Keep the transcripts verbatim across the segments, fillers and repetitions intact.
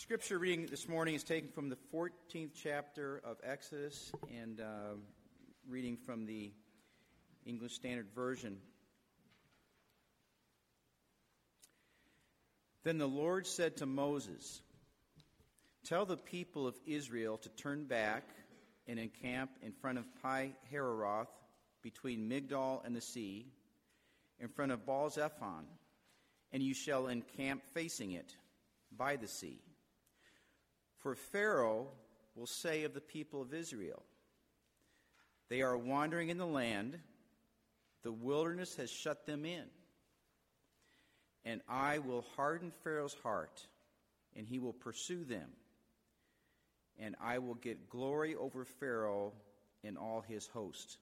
Scripture reading this morning is taken from the fourteenth chapter of Exodus and uh, reading from the English Standard Version. Then the Lord said to Moses, "Tell the people of Israel to turn back and encamp in front of Pi Hahiroth, between Migdol and the sea, in front of Baal Zephon, and you shall encamp facing it, by the sea. For Pharaoh will say of the people of Israel, 'They are wandering in the land, the wilderness has shut them in.' And I will harden Pharaoh's heart, and he will pursue them. And I will get glory over Pharaoh and all his host.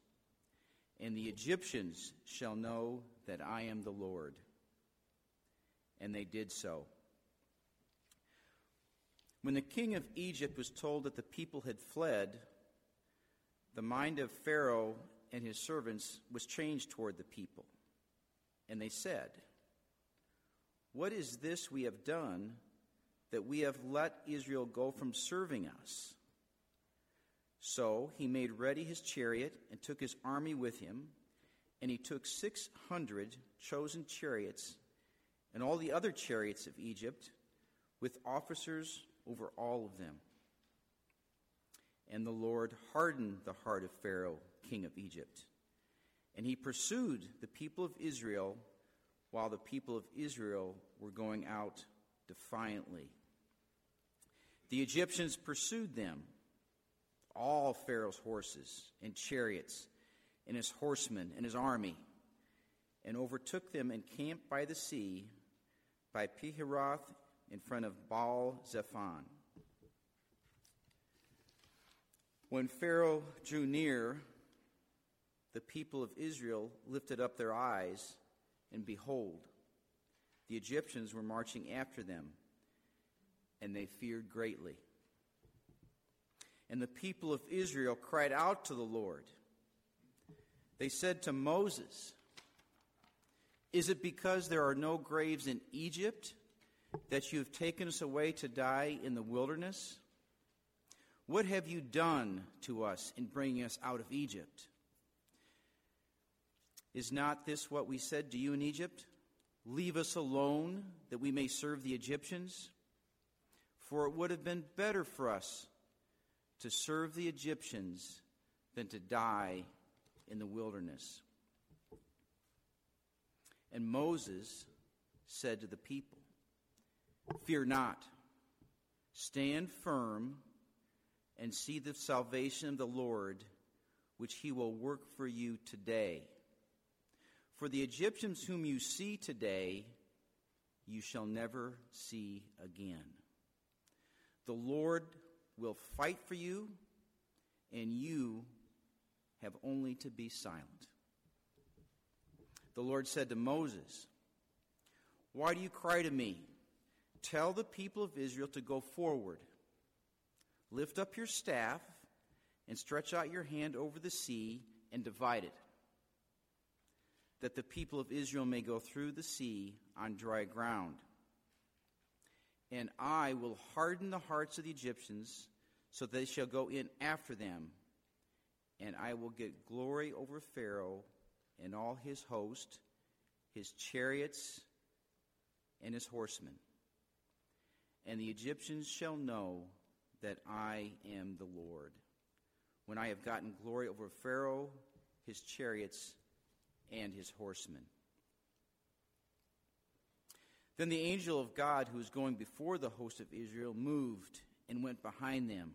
And the Egyptians shall know that I am the Lord." And they did so. When the king of Egypt was told that the people had fled, the mind of Pharaoh and his servants was changed toward the people. And they said, "What is this we have done, that we have let Israel go from serving us?" So he made ready his chariot and took his army with him, and he took six hundred chosen chariots and all the other chariots of Egypt, with officers over all of them. And the Lord hardened the heart of Pharaoh, king of Egypt, and he pursued the people of Israel while the people of Israel were going out defiantly. The Egyptians pursued them, all Pharaoh's horses and chariots and his horsemen and his army, and overtook them and camped by the sea, by Pi Hahiroth, in front of Baal Zephon. When Pharaoh drew near, the people of Israel lifted up their eyes, and behold, the Egyptians were marching after them, and they feared greatly. And the people of Israel cried out to the Lord. They said to Moses, "Is it because there are no graves in Egypt that you have taken us away to die in the wilderness? What have you done to us in bringing us out of Egypt? Is not this what we said to you in Egypt? 'Leave us alone, that we may serve the Egyptians'? For it would have been better for us to serve the Egyptians than to die in the wilderness." And Moses said to the people, "Fear not. Stand firm and see the salvation of the Lord, which he will work for you today. For the Egyptians whom you see today, you shall never see again. The Lord will fight for you, and you have only to be silent." The Lord said to Moses, "Why do you cry to me? Tell the people of Israel to go forward. Lift up your staff and stretch out your hand over the sea and divide it, that the people of Israel may go through the sea on dry ground. And I will harden the hearts of the Egyptians, so they shall go in after them. And I will get glory over Pharaoh and all his host, his chariots and his horsemen. And the Egyptians shall know that I am the Lord, when I have gotten glory over Pharaoh, his chariots, and his horsemen." Then the angel of God, who was going before the host of Israel, moved and went behind them.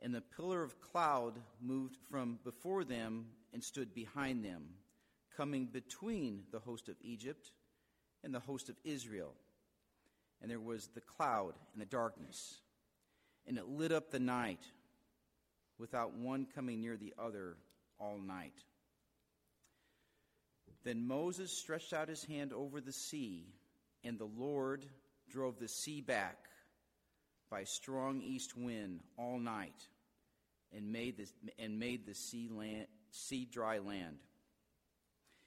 And the pillar of cloud moved from before them and stood behind them, coming between the host of Egypt and the host of Israel. And there was the cloud and the darkness, and it lit up the night, without one coming near the other all night. Then Moses stretched out his hand over the sea, and the Lord drove the sea back by a strong east wind all night, and made the, and made the sea, land, sea dry land.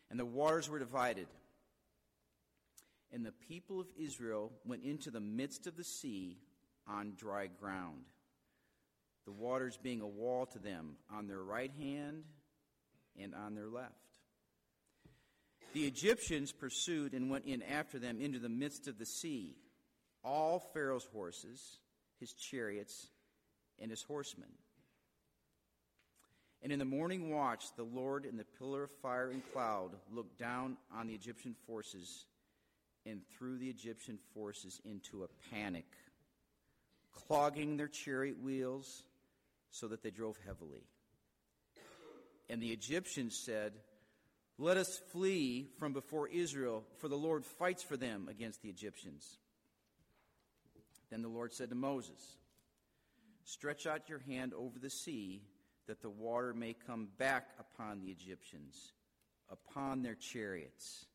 And the waters were divided. And the people of Israel went into the midst of the sea on dry ground, the waters being a wall to them on their right hand and on their left. The Egyptians pursued and went in after them into the midst of the sea, all Pharaoh's horses, his chariots, and his horsemen. And in the morning watch, the Lord in the pillar of fire and cloud looked down on the Egyptian forces and threw the Egyptian forces into a panic, clogging their chariot wheels so that they drove heavily. And the Egyptians said, "Let us flee from before Israel, for the Lord fights for them against the Egyptians." Then the Lord said to Moses, "Stretch out your hand over the sea, that the water may come back upon the Egyptians, upon their chariots,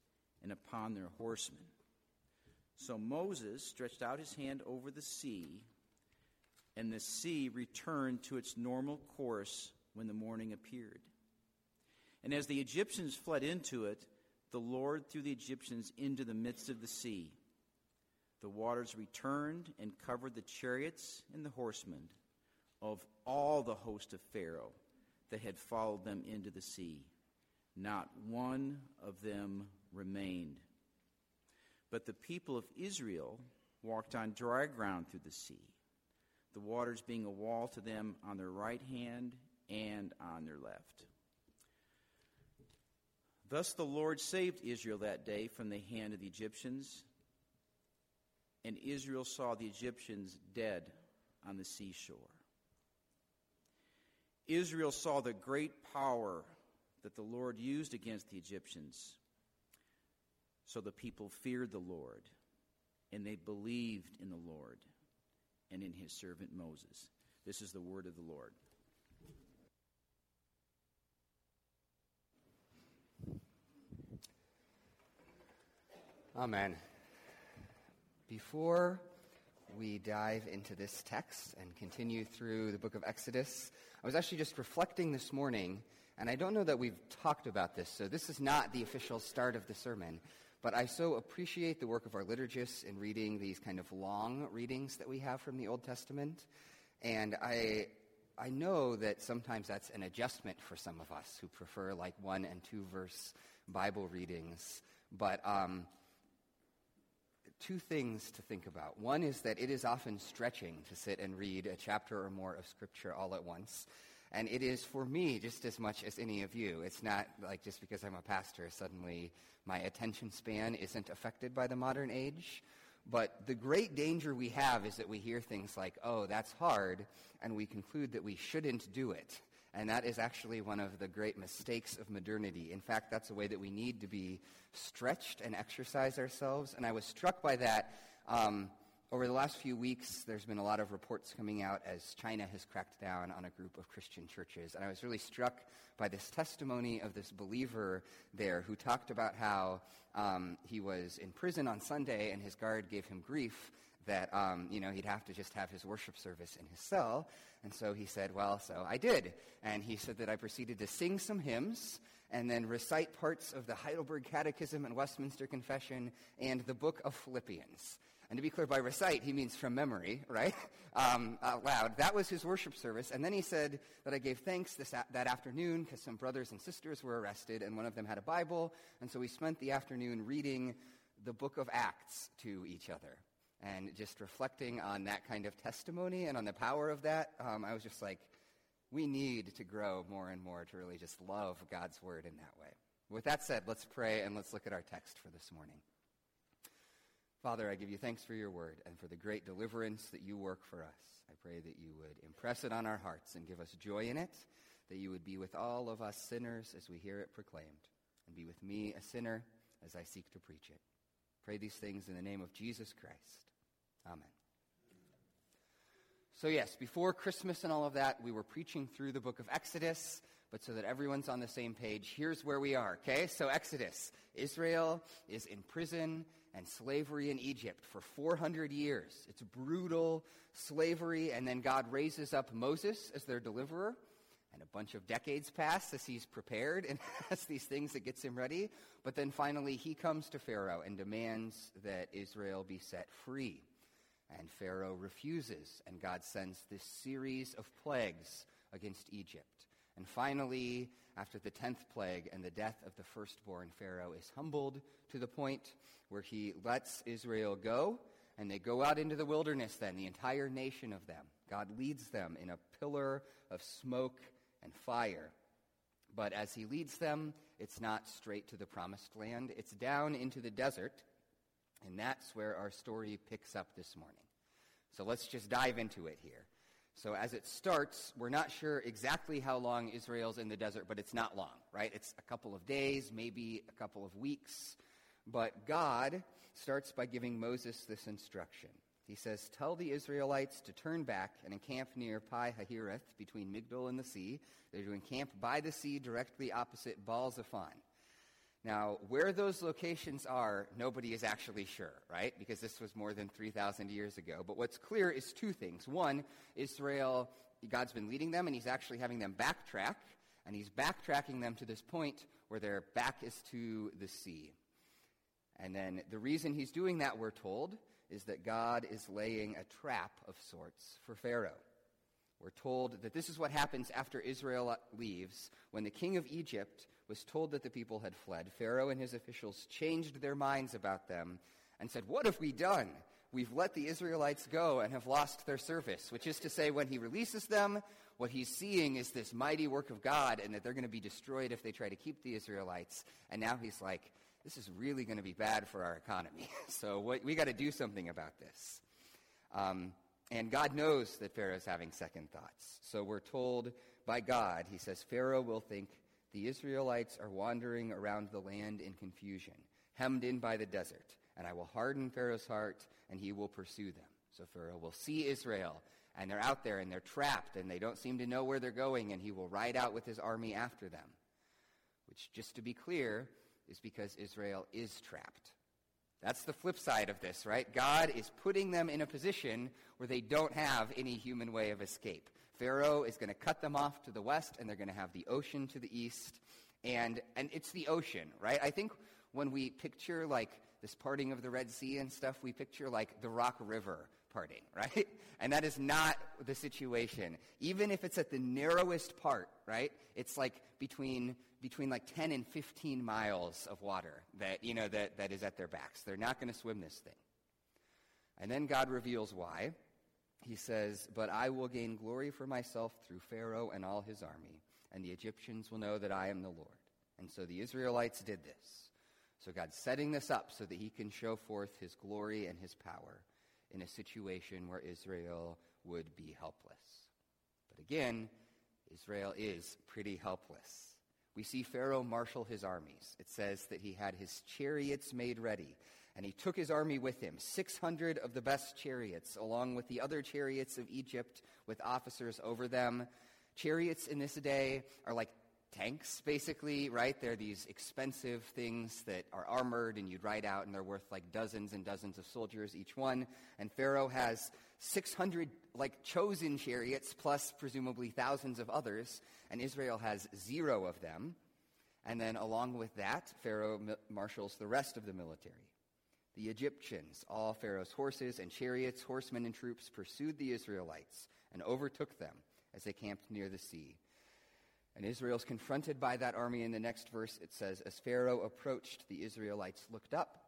and upon their horsemen." So Moses stretched out his hand over the sea, and the sea returned to its normal course when the morning appeared. And as the Egyptians fled into it, the Lord threw the Egyptians into the midst of the sea. The waters returned and covered the chariots and the horsemen of all the host of Pharaoh that had followed them into the sea. Not one of them remained. But the people of Israel walked on dry ground through the sea, the waters being a wall to them on their right hand and on their left. Thus the Lord saved Israel that day from the hand of the Egyptians, and Israel saw the Egyptians dead on the seashore. Israel saw the great power that the Lord used against the Egyptians. So the people feared the Lord, and they believed in the Lord and in his servant Moses. This is the word of the Lord. Amen. Before we dive into this text and continue through the book of Exodus, I was actually just reflecting this morning, and I don't know that we've talked about this, so this is not the official start of the sermon, but I so appreciate the work of our liturgists in reading these kind of long readings that we have from the Old Testament, and I I know that sometimes that's an adjustment for some of us who prefer like one and two verse Bible readings, but um two things to think about. One is that it is often stretching to sit and read a chapter or more of Scripture all at once. And it is for me just as much as any of you. It's not like just because I'm a pastor, suddenly my attention span isn't affected by the modern age. But the great danger we have is that we hear things like, "Oh, that's hard," and we conclude that we shouldn't do it. And that is actually one of the great mistakes of modernity. In fact, that's a way that we need to be stretched and exercise ourselves. And I was struck by that. Um, over the last few weeks, there's been a lot of reports coming out as China has cracked down on a group of Christian churches. And I was really struck by this testimony of this believer there who talked about how um, he was in prison on Sunday and his guard gave him grief that, um, you know, he'd have to just have his worship service in his cell. And so he said, "Well, so I did." And he said that I proceeded to sing some hymns and then recite parts of the Heidelberg Catechism and Westminster Confession and the Book of Philippians. And to be clear, by recite, he means from memory, right? Um, out loud. That was his worship service. And then he said that I gave thanks this a- that afternoon because some brothers and sisters were arrested and one of them had a Bible. And so we spent the afternoon reading the Book of Acts to each other. And just reflecting on that kind of testimony and on the power of that, um, I was just like, we need to grow more and more to really just love God's word in that way. With that said, let's pray and let's look at our text for this morning. Father, I give you thanks for your word and for the great deliverance that you work for us. I pray that you would impress it on our hearts and give us joy in it, that you would be with all of us sinners as we hear it proclaimed, and be with me, a sinner, as I seek to preach it. Pray these things in the name of Jesus Christ. Amen. So yes, before Christmas and all of that, we were preaching through the book of Exodus, but so that everyone's on the same page, here's where we are, okay? So Exodus, Israel is in prison and slavery in Egypt for four hundred years. It's brutal slavery, and then God raises up Moses as their deliverer. And a bunch of decades pass as he's prepared and has these things that gets him ready. But then finally he comes to Pharaoh and demands that Israel be set free. and Pharaoh refuses, and God sends this series of plagues against Egypt. And finally, after the tenth plague and the death of the firstborn, Pharaoh is humbled to the point where he lets Israel go, and they go out into the wilderness then, the entire nation of them. God leads them in a pillar of smoke and fire. But as he leads them, it's not straight to the promised land. It's down into the desert, and that's where our story picks up this morning. So let's just dive into it here. So as it starts, we're not sure exactly how long Israel's in the desert, but it's not long, right? It's a couple of days, maybe a couple of weeks. But God starts by giving Moses this instruction. He says, "Tell the Israelites to turn back and encamp near Pi Hahiroth between Migdol and the sea. They're to encamp by the sea directly opposite Baal Zephon." Now, where those locations are, nobody is actually sure, right? Because this was more than three thousand years ago. But what's clear is two things. One, Israel, God's been leading them, and he's actually having them backtrack. And he's backtracking them to this point where their back is to the sea. And then the reason he's doing that, we're told, is that God is laying a trap of sorts for Pharaoh. We're told that this is what happens after Israel leaves. When the king of Egypt was told that the people had fled, Pharaoh and his officials changed their minds about them and said, "What have we done? We've let the Israelites go and have lost their service," which is to say, when he releases them, what he's seeing is this mighty work of God and that they're going to be destroyed if they try to keep the Israelites. And now he's like, this is really going to be bad for our economy. So what, we got to do something about this. Um... And God knows that Pharaoh's having second thoughts. So we're told by God, he says, Pharaoh will think the Israelites are wandering around the land in confusion, hemmed in by the desert, and I will harden Pharaoh's heart, and he will pursue them. So Pharaoh will see Israel, and they're out there, and they're trapped, and they don't seem to know where they're going, and he will ride out with his army after them. Which, just to be clear, is because Israel is trapped. That's the flip side of this, right? God is putting them in a position where they don't have any human way of escape. Pharaoh is going to cut them off to the west, and they're going to have the ocean to the east. And and it's the ocean, right? I think when we picture, like, this parting of the Red Sea and stuff, we picture, like, the Rock River parting, right? And that is not the situation. Even if it's at the narrowest part, right? It's like between between like ten and fifteen miles of water that, you know, that, that is at their backs. They're not going to swim this thing. And then God reveals why. He says, "But I will gain glory for myself through Pharaoh and all his army, and the Egyptians will know that I am the Lord." And so the Israelites did this. So God's setting this up so that he can show forth his glory and his power in a situation where Israel would be helpless. But again, Israel is pretty helpless. We see Pharaoh marshal his armies. It says that he had his chariots made ready, and he took his army with him, six hundred of the best chariots, along with the other chariots of Egypt with officers over them. Chariots in this day are like tanks, basically, right? They're these expensive things that are armored and you'd ride out, and they're worth like dozens and dozens of soldiers each one. And Pharaoh has six hundred like chosen chariots plus presumably thousands of others, and Israel has zero of them. And then along with that, Pharaoh mi- marshals the rest of the military. The Egyptians, all Pharaoh's horses and chariots, horsemen and troops, pursued the Israelites and overtook them as they camped near the sea. And Israel's confronted by that army. In the next verse, it says, "As Pharaoh approached, the Israelites looked up,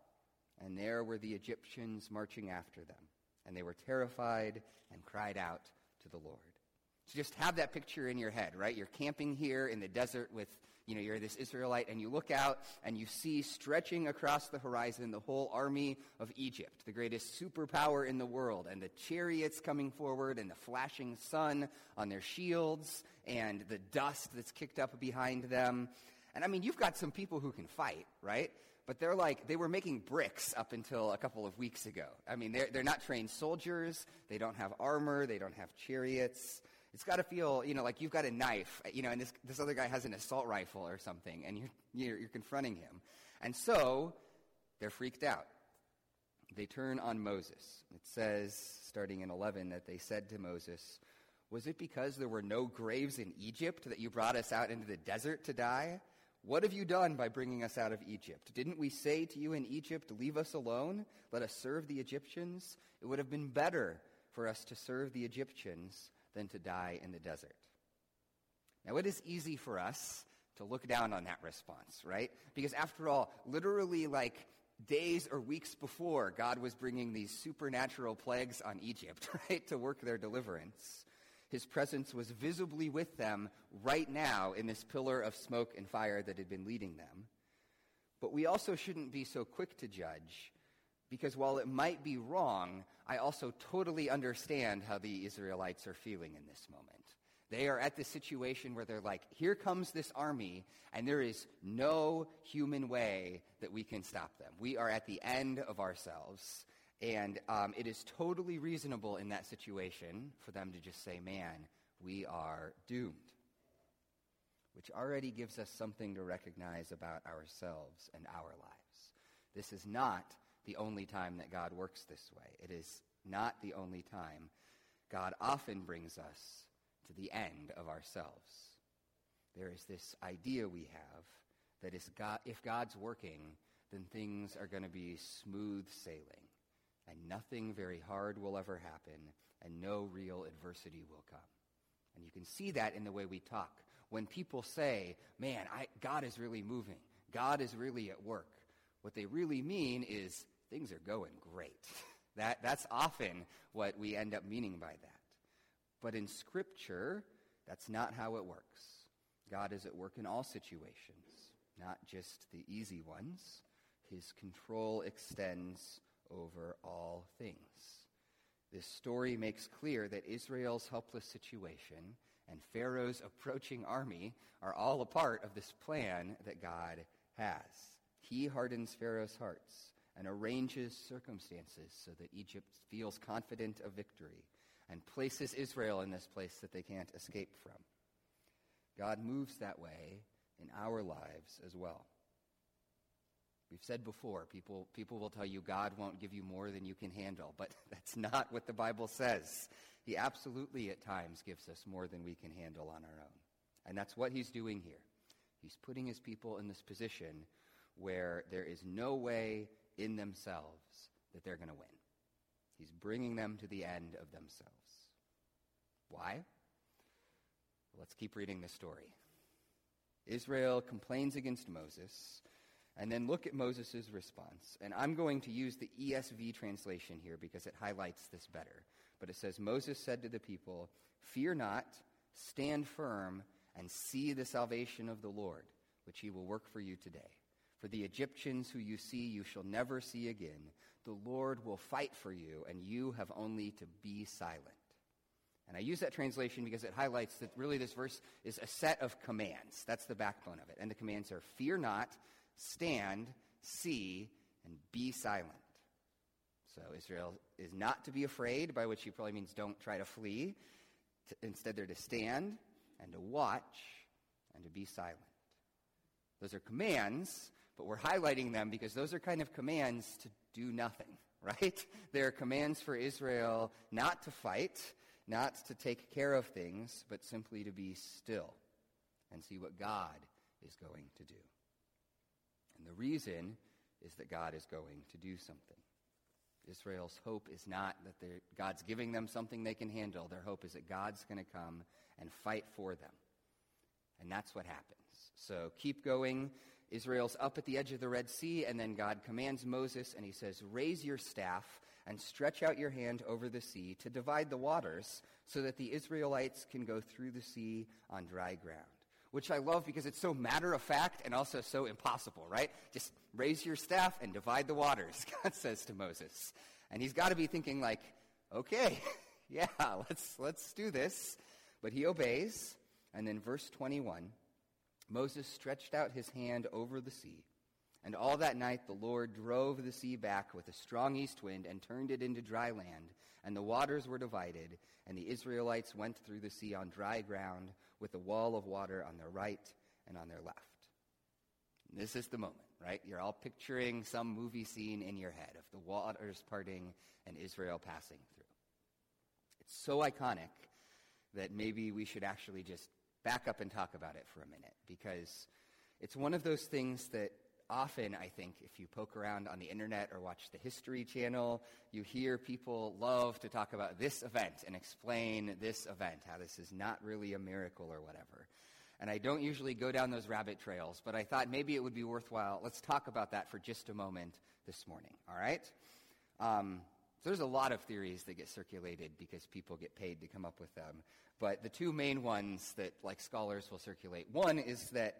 and there were the Egyptians marching after them. And they were terrified and cried out to the Lord." So just have that picture in your head, right? You're camping here in the desert with, you know, you're this Israelite, and you look out and you see stretching across the horizon the whole army of Egypt, the greatest superpower in the world, and the chariots coming forward and the flashing sun on their shields and the dust that's kicked up behind them. And I mean, you've got some people who can fight, right? But they're like, they were making bricks up until a couple of weeks ago. I mean, they're, they're not trained soldiers. They don't have armor. They don't have chariots. It's got to feel, you know, like you've got a knife, you know, and this this other guy has an assault rifle or something, and you're, you're you're confronting him. And so they're freaked out. They turn on Moses. It says, starting in eleven, that they said to Moses, "Was it because there were no graves in Egypt that you brought us out into the desert to die? What have you done by bringing us out of Egypt? Didn't we say to you in Egypt, leave us alone, let us serve the Egyptians? It would have been better for us to serve the Egyptians than to die in the desert. Now, it is easy for us to look down on that response, right? Because after all, literally like days or weeks before, God was bringing these supernatural plagues on Egypt, right, to work their deliverance. His presence was visibly with them right now in this pillar of smoke and fire that had been leading them. But we also shouldn't be so quick to judge, because while it might be wrong, I also totally understand how the Israelites are feeling in this moment. They are at this situation where they're like, here comes this army, and there is no human way that we can stop them. We are at the end of ourselves. And um, it is totally reasonable in that situation for them to just say, man, we are doomed, which already gives us something to recognize about ourselves and our lives. This is not the only time that God works this way. It is not the only time. God often brings us to the end of ourselves. There is this idea we have that is God, if God's working, then things are going to be smooth sailing. And nothing very hard will ever happen, and no real adversity will come. And you can see that in the way we talk. When people say, man, I, God is really moving. God is really at work. What they really mean is things are going great. That, that's often what we end up meaning by that. But in Scripture, that's not how it works. God is at work in all situations, not just the easy ones. His control extends over all things. This story makes clear that Israel's helpless situation and Pharaoh's approaching army are all a part of this plan that God has. He hardens Pharaoh's hearts and arranges circumstances so that Egypt feels confident of victory and places Israel in this place that they can't escape from. God moves that way in our lives as well. We've said before, people people will tell you God won't give you more than you can handle, but that's not what the Bible says. He absolutely at times gives us more than we can handle on our own. And that's what he's doing here. He's putting his people in this position where there is no way in themselves that they're going to win. He's bringing them to the end of themselves. Why? Well, let's keep reading the story. Israel complains against Moses. And then look at Moses' response. And I'm going to use the E S V translation here because it highlights this better. But it says, Moses said to the people, fear not, stand firm, and see the salvation of the Lord, which he will work for you today. For the Egyptians who you see, you shall never see again. The Lord will fight for you, and you have only to be silent. And I use that translation because it highlights that really this verse is a set of commands. That's the backbone of it. And the commands are, fear not, stand, see, and be silent. So Israel is not to be afraid, by which he probably means don't try to flee. Instead, they're to stand and to watch and to be silent. Those are commands, but we're highlighting them because those are kind of commands to do nothing, right? They're commands for Israel not to fight, not to take care of things, but simply to be still and see what God is going to do. And the reason is that God is going to do something. Israel's hope is not that God's giving them something they can handle. Their hope is that God's going to come and fight for them. And that's what happens. So keep going. Israel's up at the edge of the Red Sea, and then God commands Moses, and he says, raise your staff and stretch out your hand over the sea to divide the waters so that the Israelites can go through the sea on dry ground. Which I love because it's so matter-of-fact and also so impossible, right? Just raise your staff and divide the waters, God says to Moses. And he's got to be thinking like, okay, yeah, let's let's do this. But he obeys. And then verse twenty-one, Moses stretched out his hand over the sea. And all that night the Lord drove the sea back with a strong east wind and turned it into dry land, and the waters were divided, and the Israelites went through the sea on dry ground with a wall of water on their right and on their left. And this is the moment, right? You're all picturing some movie scene in your head of the waters parting and Israel passing through. It's so iconic that maybe we should actually just back up and talk about it for a minute, because It's one of those things that often, I think, if you poke around on the internet or watch the History Channel, you hear people love to talk about this event and explain this event, how this is not really a miracle or whatever. And I don't usually go down those rabbit trails, but I thought maybe it would be worthwhile. Let's talk about that for just a moment this morning, all right? Um, so there's a lot of theories that get circulated because people get paid to come up with them. But the two main ones that, like, scholars will circulate, one is that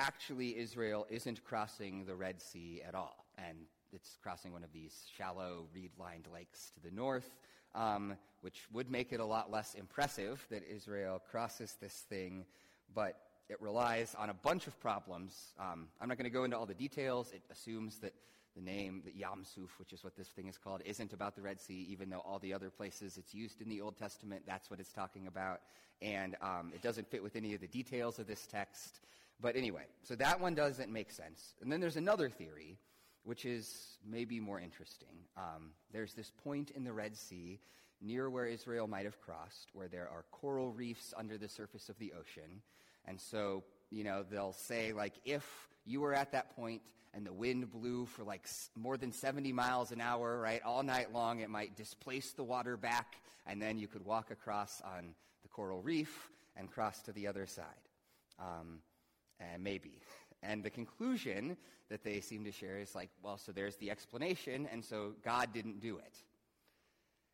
actually, Israel isn't crossing the Red Sea at all, and it's crossing one of these shallow, reed-lined lakes to the north, um, which would make it a lot less impressive that Israel crosses this thing, but it relies on a bunch of problems. Um, I'm not going to go into all the details. It assumes that the name, the Yam Suf, which is what this thing is called, isn't about the Red Sea, even though all the other places it's used in the Old Testament, that's what it's talking about, and um, it doesn't fit with any of the details of this text. But anyway, so that one doesn't make sense. And then there's another theory, which is maybe more interesting. Um, there's this point in the Red Sea near where Israel might have crossed, where there are coral reefs under the surface of the ocean. And so, you know, they'll say, like, if you were at that point and the wind blew for, like, s- more than seventy miles an hour, right, all night long, it might displace the water back, and then you could walk across on the coral reef and cross to the other side. Um Uh, maybe. And the conclusion that they seem to share is like, well, so there's the explanation, and so God didn't do it.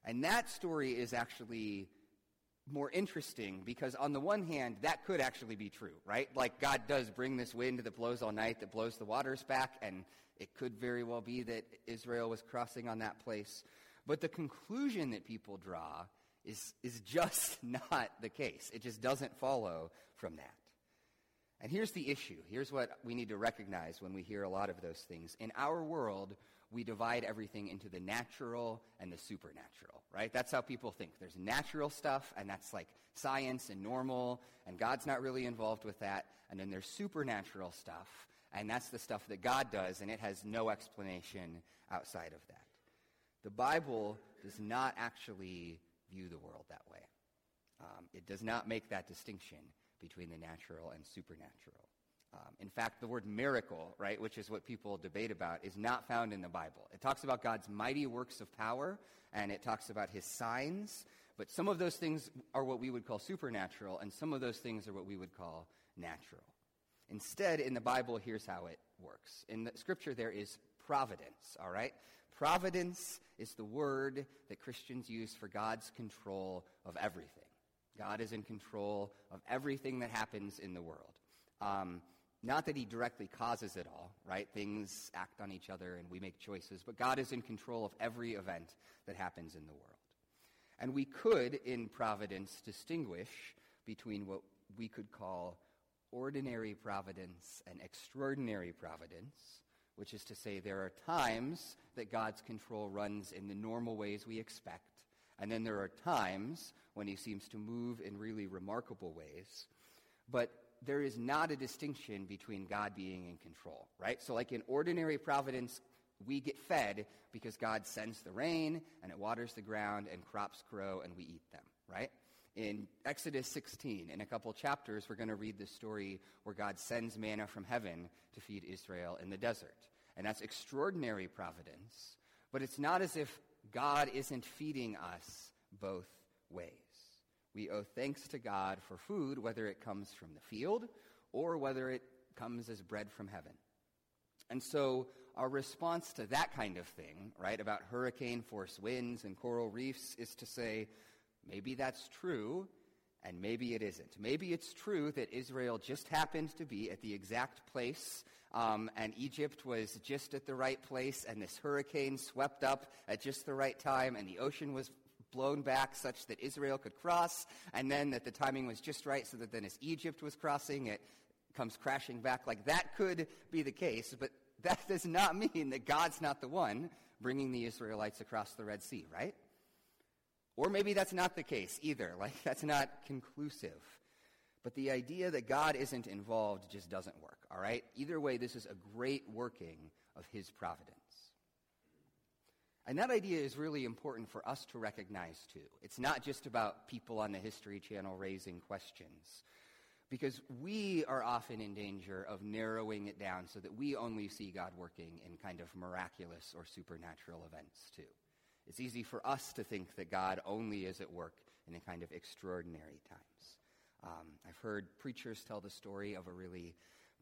And that story is actually more interesting because on the one hand, that could actually be true, right? Like, God does bring this wind that blows all night, that blows the waters back, and it could very well be that Israel was crossing on that place. But the conclusion that people draw is is just not the case. It just doesn't follow from that. And here's the issue. Here's what we need to recognize when we hear a lot of those things. In our world, we divide everything into the natural and the supernatural, right? That's how people think. There's natural stuff, and that's like science and normal, and God's not really involved with that. And then there's supernatural stuff, and that's the stuff that God does, and it has no explanation outside of that. The Bible does not actually view the world that way. Um, it does not make that distinction between the natural and supernatural. Um, in fact, the word miracle, right, which is what people debate about, is not found in the Bible. It talks about God's mighty works of power, and it talks about his signs, but some of those things are what we would call supernatural, and some of those things are what we would call natural. Instead, in the Bible, here's how it works. In the Scripture, there is providence, all right? Providence is the word that Christians use for God's control of everything. God is in control of everything that happens in the world. Um, not that he directly causes it all, right? Things act on each other and we make choices, but God is in control of every event that happens in the world. And we could, in providence, distinguish between what we could call ordinary providence and extraordinary providence, which is to say there are times that God's control runs in the normal ways we expect, and then there are times when he seems to move in really remarkable ways. But there is not a distinction between God being in control, right? So like in ordinary providence, we get fed because God sends the rain, and it waters the ground, and crops grow, and we eat them, right? In Exodus sixteen, in a couple chapters, we're going to read the story where God sends manna from heaven to feed Israel in the desert. And that's extraordinary providence, but it's not as if God isn't feeding us both ways. We owe thanks to God for food, whether it comes from the field or whether it comes as bread from heaven. And so our response to that kind of thing, right, about hurricane force winds and coral reefs is to say, maybe that's true and maybe it isn't. Maybe it's true that Israel just happened to be at the exact place Um, and Egypt was just at the right place, and this hurricane swept up at just the right time, and the ocean was blown back such that Israel could cross, and then that the timing was just right so that then as Egypt was crossing, it comes crashing back. Like, that could be the case, but that does not mean that God's not the one bringing the Israelites across the Red Sea, right? Or maybe that's not the case either. Like, that's not conclusive. But the idea that God isn't involved just doesn't work, all right? Either way, this is a great working of his providence. And that idea is really important for us to recognize, too. It's not just about people on the History Channel raising questions. because we are often in danger of narrowing it down so that we only see God working in kind of miraculous or supernatural events too. It's easy for us to think that God only is at work in a kind of extraordinary times. Um, I've heard preachers tell the story of a really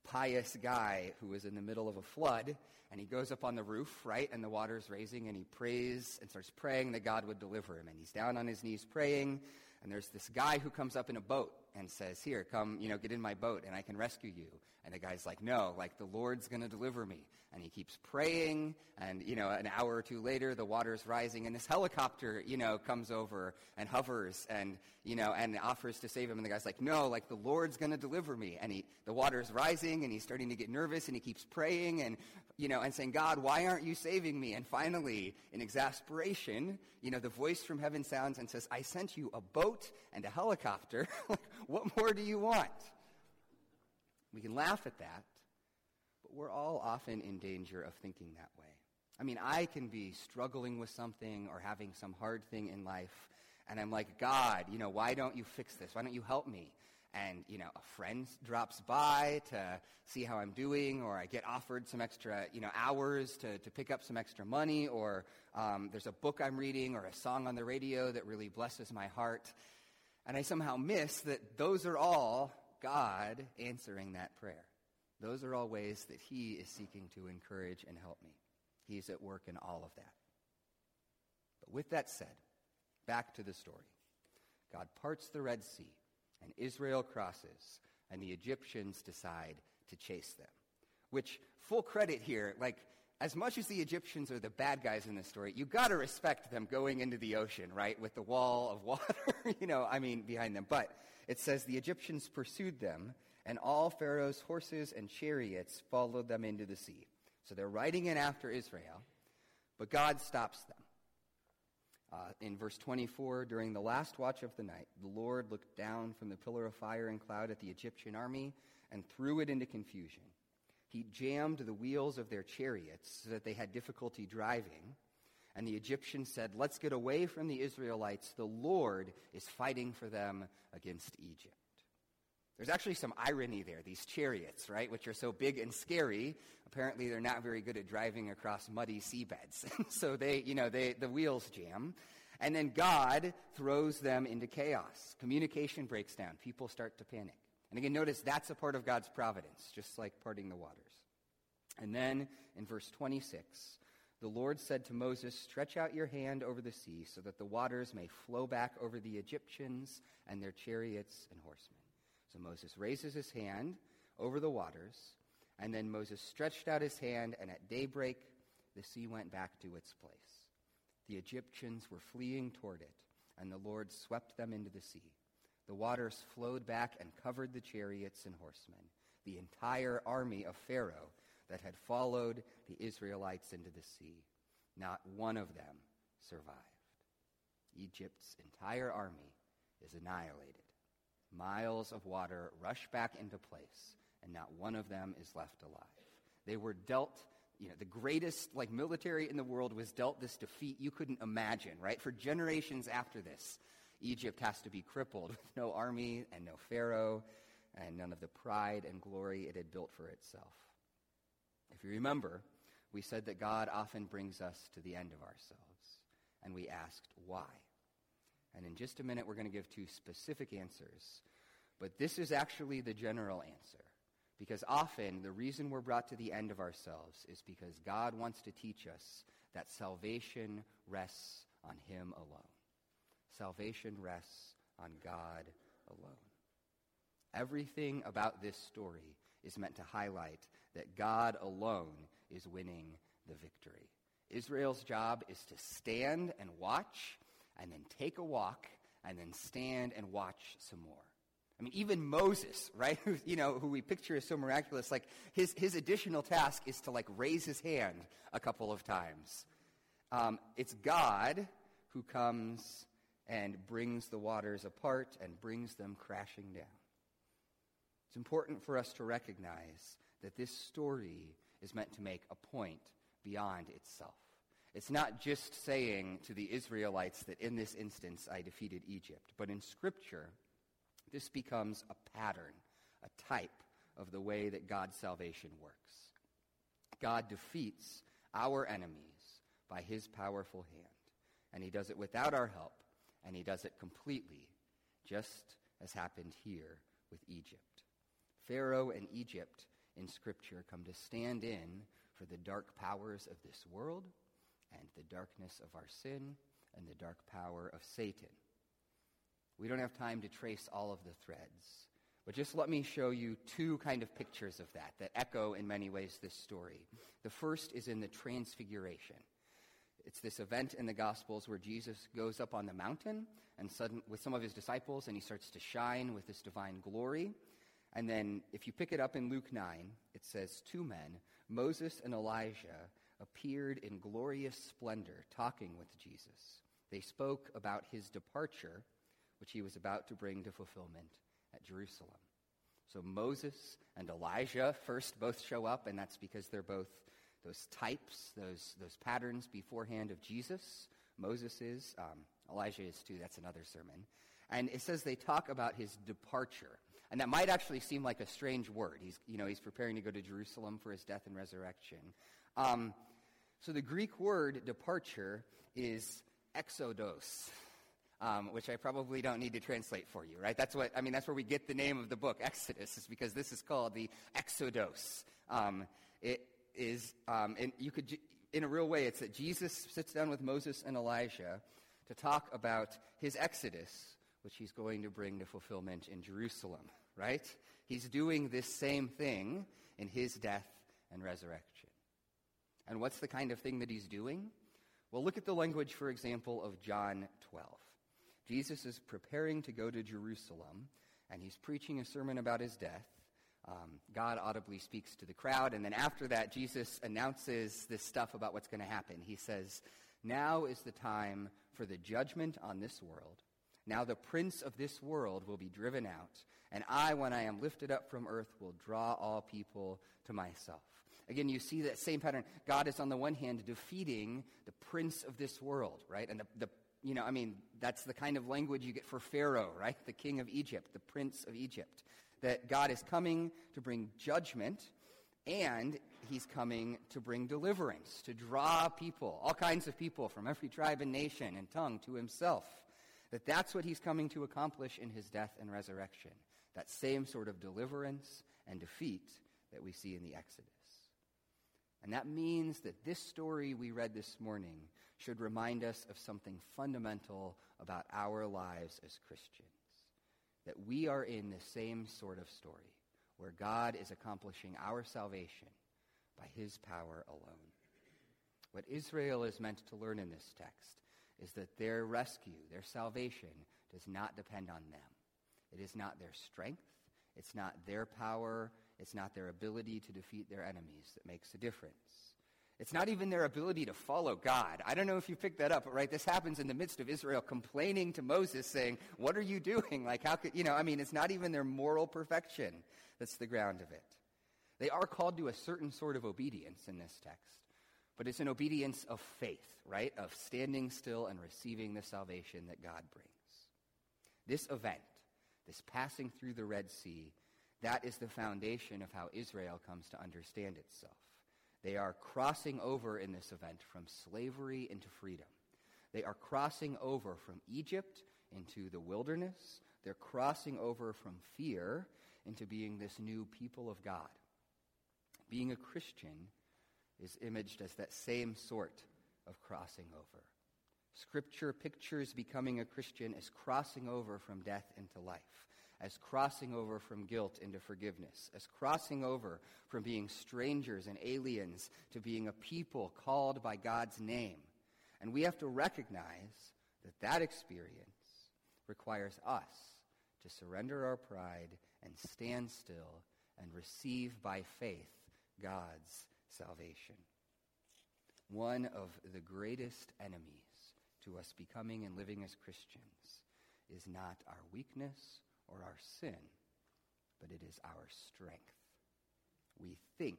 pious guy who was in the middle of a flood, and he goes up on the roof, right, and the water's raising, and he prays and starts praying that God would deliver him. And he's down on his knees praying, and there's this guy who comes up in a boat and says, here, come, you know, get in my boat, and I can rescue you. And the guy's like, no, like, the Lord's going to deliver me. And he keeps praying, and, you know, an hour or two later, the water's rising, and this helicopter, you know, comes over and hovers and, you know, and offers to save him. And the guy's like, no, like, the Lord's going to deliver me. And he, the water's rising, and he's starting to get nervous, and he keeps praying and, you know, and saying, God, why aren't you saving me? And finally, in exasperation, you know, the voice from heaven sounds and says, I sent you a boat and a helicopter. What more do you want? We can laugh at that, but we're all often in danger of thinking that way. I mean, I can be struggling with something or having some hard thing in life, and I'm like, God, you know, why don't you fix this? Why don't you help me? And, you know, a friend drops by to see how I'm doing, or I get offered some extra, you know, hours to, to pick up some extra money, or um, there's a book I'm reading or a song on the radio that really blesses my heart. And I somehow miss that those are all God answering that prayer. Those are all ways that he is seeking to encourage and help me. He's at work in all of that. But with that said, back to the story. God parts the Red Sea, and Israel crosses, and the Egyptians decide to chase them. Which, full credit here, like, as much as the Egyptians are the bad guys in this story, you got to respect them going into the ocean, right, with the wall of water, you know, I mean, behind them. But it says the Egyptians pursued them, and all Pharaoh's horses and chariots followed them into the sea. So they're riding in after Israel, but God stops them. Uh, in verse twenty-four, during the last watch of the night, the Lord looked down from the pillar of fire and cloud at the Egyptian army and threw it into confusion. He jammed the wheels of their chariots so that they had difficulty driving. And the Egyptians said, let's get away from the Israelites. The Lord is fighting for them against Egypt. There's actually some irony there. These chariots, right, which are so big and scary, apparently they're not very good at driving across muddy seabeds. So they, you know, they the wheels jam. And then God throws them into chaos. Communication breaks down. People start to panic. And again, notice that's a part of God's providence, just like parting the waters. And then in verse twenty-six, the Lord said to Moses, stretch out your hand over the sea so that the waters may flow back over the Egyptians and their chariots and horsemen. So Moses raises his hand over the waters, and then Moses stretched out his hand, and at daybreak, the sea went back to its place. The Egyptians were fleeing toward it, and the Lord swept them into the sea. The waters flowed back and covered the chariots and horsemen, the entire army of Pharaoh that had followed the Israelites into the sea. Not one of them survived. Egypt's entire army is annihilated. Miles of water rush back into place, and not one of them is left alive. They were dealt, you know, the greatest, like, military in the world was dealt this defeat you couldn't imagine, right? For generations after this, Egypt has to be crippled with no army and no pharaoh and none of the pride and glory it had built for itself. If you remember, we said that God often brings us to the end of ourselves, and we asked why. And in just a minute, we're going to give two specific answers, but this is actually the general answer, because often the reason we're brought to the end of ourselves is because God wants to teach us that salvation rests on him alone. Salvation rests on God alone. Everything about this story is meant to highlight that God alone is winning the victory. Israel's job is to stand and watch, and then take a walk, and then stand and watch some more. I mean, even Moses, right, who, you know, who we picture as so miraculous, like his, his additional task is to like raise his hand a couple of times. Um, it's God who comes and brings the waters apart and brings them crashing down. It's important for us to recognize that this story is meant to make a point beyond itself. It's not just saying to the Israelites that in this instance I defeated Egypt, but in Scripture, this becomes a pattern a type of the way that God's salvation works. God defeats our enemies by his powerful hand, and he does it without our help, and he does it completely, just as happened here with Egypt. Pharaoh and Egypt in Scripture come to stand in for the dark powers of this world and the darkness of our sin and the dark power of Satan. We don't have time to trace all of the threads, but just let me show you two kind of pictures of that that echo in many ways this story. The first is in the Transfiguration. It's this event in the Gospels where Jesus goes up on the mountain and sudden, with some of his disciples, and he starts to shine with this divine glory. And then if you pick it up in Luke nine, it says, two men, Moses and Elijah, appeared in glorious splendor talking with Jesus. They spoke about his departure, which he was about to bring to fulfillment at Jerusalem. So Moses and Elijah first both show up, and that's because they're both those types, those those patterns beforehand of Jesus. Moses is, um, Elijah is too, that's another sermon. And it says they talk about his departure. And that might actually seem like a strange word. He's, you know, he's preparing to go to Jerusalem for his death and resurrection. Um, so the Greek word departure is exodos, um, which I probably don't need to translate for you, right? That's what, I mean, that's where we get the name of the book, Exodus, is because this is called the exodos. Um, it is, um, and you could, in a real way, it's that Jesus sits down with Moses and Elijah to talk about his exodus, which he's going to bring to fulfillment in Jerusalem, right? He's doing this same thing in his death and resurrection. And what's the kind of thing that he's doing? Well, look at the language, for example, of John twelve. Jesus is preparing to go to Jerusalem, and he's preaching a sermon about his death. Um, God audibly speaks to the crowd, and then after that, Jesus announces this stuff about what's going to happen. He says, now is the time for the judgment on this world. Now the prince of this world will be driven out, and I, when I am lifted up from earth, will draw all people to myself. Again, you see that same pattern. God is, on the one hand, defeating the prince of this world, right? And the, the you know, I mean, that's the kind of language you get for Pharaoh, right? The king of Egypt, the prince of Egypt. That God is coming to bring judgment, and he's coming to bring deliverance, to draw people, all kinds of people from every tribe and nation and tongue to himself. That that's what he's coming to accomplish in his death and resurrection, that same sort of deliverance and defeat that we see in the Exodus. And that means that this story we read this morning should remind us of something fundamental about our lives as Christians, that we are in the same sort of story where God is accomplishing our salvation by his power alone. What Israel is meant to learn in this text is that their rescue, their salvation, does not depend on them. It is not their strength, it's not their power, it's not their ability to defeat their enemies that makes a difference. It's not even their ability to follow God. I don't know if you picked that up, but right, this happens in the midst of Israel complaining to Moses, saying, what are you doing? Like, how could, you know, I mean, it's not even their moral perfection that's the ground of it. They are called to a certain sort of obedience in this text, but it's an obedience of faith, right? Of standing still and receiving the salvation that God brings. This event, this passing through the Red Sea, that is the foundation of how Israel comes to understand itself. They are crossing over in this event from slavery into freedom. They are crossing over from Egypt into the wilderness. They're crossing over from fear into being this new people of God. Being a Christian is imaged as that same sort of crossing over. Scripture pictures becoming a Christian as crossing over from death into life, as crossing over from guilt into forgiveness, as crossing over from being strangers and aliens to being a people called by God's name. And we have to recognize that that experience requires us to surrender our pride and stand still and receive by faith God's salvation. One of the greatest enemies to us becoming and living as Christians is not our weakness or our sin, but it is our strength. We think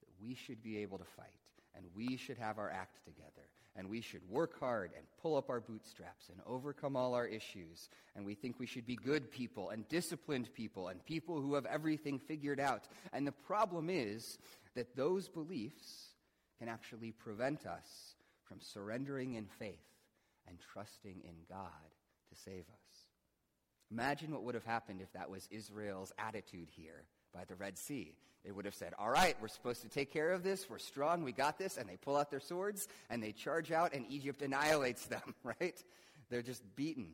that we should be able to fight, and we should have our act together, and we should work hard and pull up our bootstraps and overcome all our issues, and we think we should be good people and disciplined people and people who have everything figured out. And the problem is that those beliefs can actually prevent us from surrendering in faith and trusting in God to save us. Imagine what would have happened if that was Israel's attitude here by the Red Sea. They would have said, all right, we're supposed to take care of this. We're strong. We got this. And they pull out their swords and they charge out, and Egypt annihilates them, right? They're just beaten.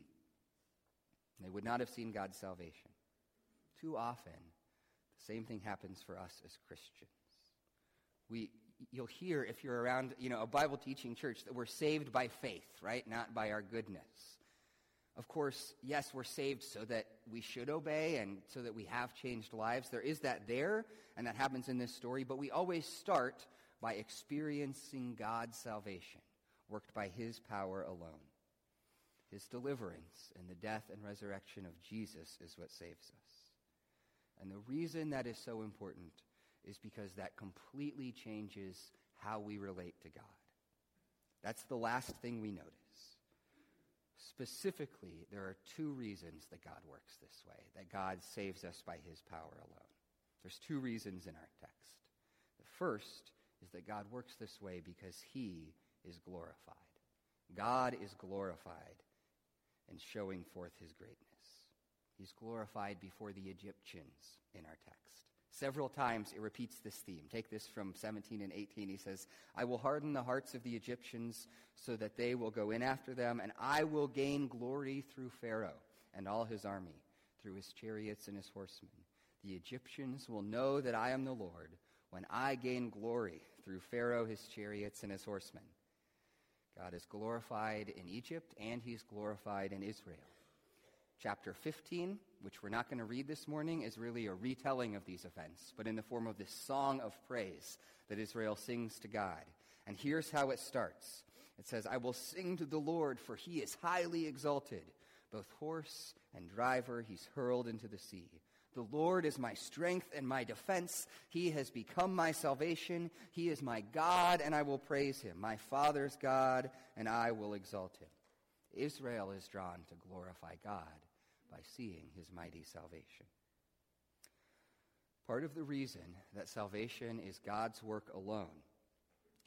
They would not have seen God's salvation. Too often, the same thing happens for us as Christians. We You'll hear, if you're around, you know, a Bible-teaching church, that we're saved by faith, right? Not by our goodness. Of course, yes, we're saved so that we should obey and so that we have changed lives. There is that there, and that happens in this story, but we always start by experiencing God's salvation, worked by his power alone. His deliverance in the death and resurrection of Jesus is what saves us. And the reason that is so important is because that completely changes how we relate to God. That's the last thing we notice. Specifically, there are two reasons that God works this way, that God saves us by his power alone. There's two reasons in our text. The first is that God works this way because he is glorified. God is glorified in showing forth his greatness. He's glorified before the Egyptians in our text. Several times it repeats this theme. Take this from seventeen and eighteen. He says, I will harden the hearts of the Egyptians so that they will go in after them, and I will gain glory through Pharaoh and all his army, through his chariots and his horsemen. The Egyptians will know that I am the Lord when I gain glory through Pharaoh, his chariots, and his horsemen. God is glorified in Egypt, and he's glorified in Israel. Chapter fifteen, which we're not going to read this morning, is really a retelling of these events, but in the form of this song of praise that Israel sings to God. And here's how it starts. It says, I will sing to the Lord, for he is highly exalted. Both horse and driver he's hurled into the sea. The Lord is my strength and my defense. He has become my salvation. He is my God, and I will praise him, my Father's God, and I will exalt him. Israel is drawn to glorify God by seeing his mighty salvation. Part of the reason that salvation is God's work alone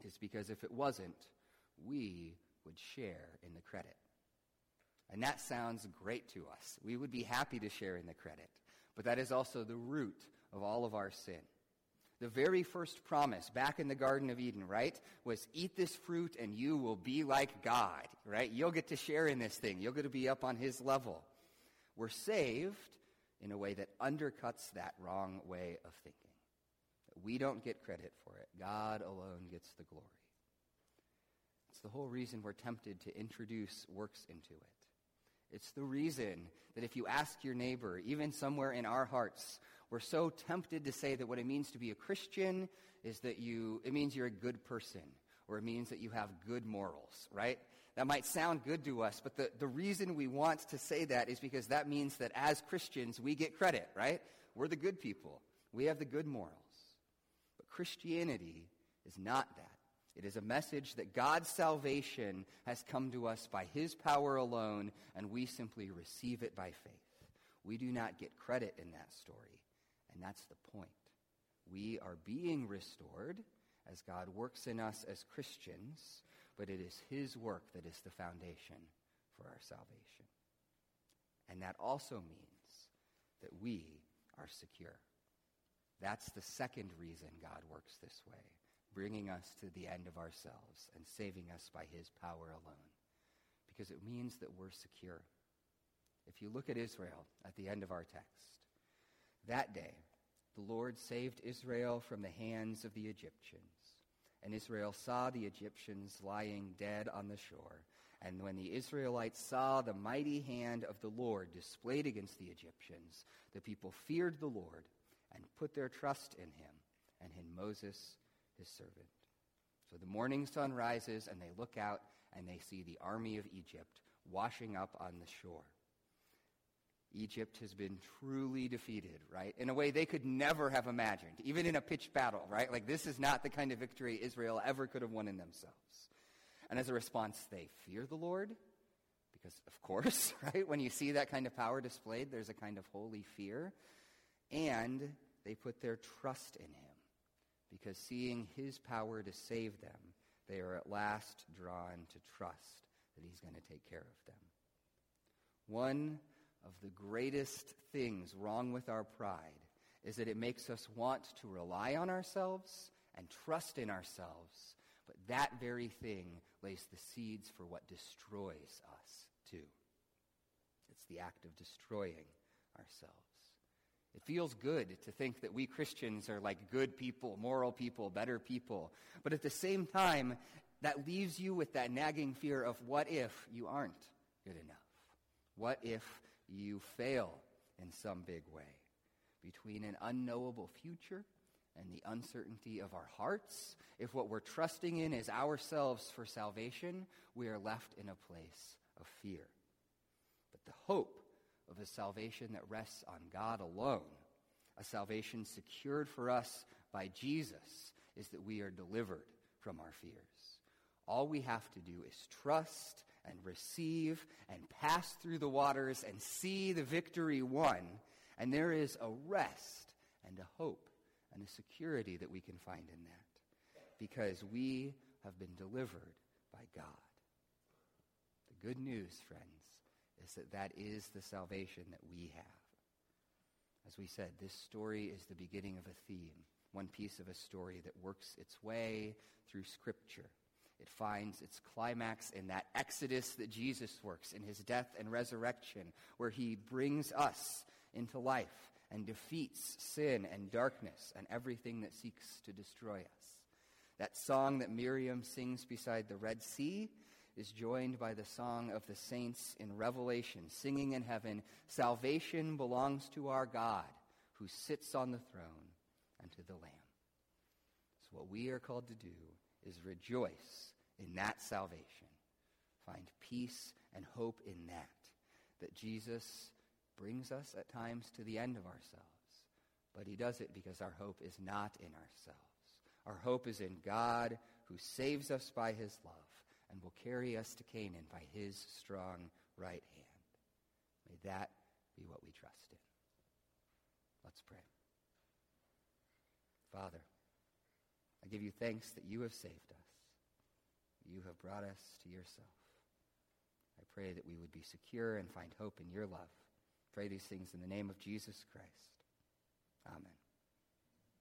is because if it wasn't, we would share in the credit. And that sounds great to us. We would be happy to share in the credit. But that is also the root of all of our sin. The very first promise back in the Garden of Eden, right, was eat this fruit and you will be like God, right? You'll get to share in this thing. You'll get to be up on his level. We're saved in a way that undercuts that wrong way of thinking. We don't get credit for it. God alone gets the glory. It's the whole reason we're tempted to introduce works into it. It's the reason that if you ask your neighbor, even somewhere in our hearts, we're so tempted to say that what it means to be a Christian is that you, it means you're a good person, or it means that you have good morals, right? That might sound good to us, but the, the reason we want to say that is because that means that as Christians, we get credit, right? We're the good people. We have the good morals. But Christianity is not that. It is a message that God's salvation has come to us by his power alone, and we simply receive it by faith. We do not get credit in that story, and that's the point. We are being restored as God works in us as Christians, but it is his work that is the foundation for our salvation. And that also means that we are secure. That's the second reason God works this way, bringing us to the end of ourselves and saving us by his power alone, because it means that we're secure. If you look at Israel at the end of our text, that day the Lord saved Israel from the hands of the Egyptians, and Israel saw the Egyptians lying dead on the shore. And when the Israelites saw the mighty hand of the Lord displayed against the Egyptians, the people feared the Lord and put their trust in him and in Moses, his servant. So the morning sun rises, and they look out, and they see the army of Egypt washing up on the shore. Egypt has been truly defeated, right? In a way they could never have imagined, even in a pitched battle, right? Like, this is not the kind of victory Israel ever could have won in themselves. And as a response, they fear the Lord, because, of course, right? When you see that kind of power displayed, there's a kind of holy fear. And they put their trust in him, because seeing his power to save them, they are at last drawn to trust that he's going to take care of them. One of the greatest things wrong with our pride is that it makes us want to rely on ourselves and trust in ourselves, but that very thing lays the seeds for what destroys us too. It's the act of destroying ourselves. It feels good to think that we Christians are like good people, moral people, better people, but at the same time, that leaves you with that nagging fear of what if you aren't good enough? What if you fail in some big way? Between an unknowable future and the uncertainty of our hearts, if what we're trusting in is ourselves for salvation, we are left in a place of fear. But the hope of a salvation that rests on God alone, a salvation secured for us by Jesus, is that we are delivered from our fears. All we have to do is trust and receive and pass through the waters and see the victory won, and there is a rest and a hope and a security that we can find in that, because we have been delivered by God. The good news, friends, is that that is the salvation that we have. As we said, this story is the beginning of a theme, one piece of a story that works its way through Scripture. It finds its climax in that exodus that Jesus works in his death and resurrection, where he brings us into life and defeats sin and darkness and everything that seeks to destroy us. That song that Miriam sings beside the Red Sea is joined by the song of the saints in Revelation, singing in heaven, "Salvation belongs to our God, who sits on the throne, and to the Lamb." So what we are called to do is rejoice in that salvation. Find peace and hope in that, that Jesus brings us at times to the end of ourselves. But he does it because our hope is not in ourselves. Our hope is in God, who saves us by his love and will carry us to Canaan by his strong right hand. May that be what we trust in. Let's pray. Father, I give you thanks that you have saved us. You have brought us to yourself. I pray that we would be secure and find hope in your love. Pray these things in the name of Jesus Christ. Amen.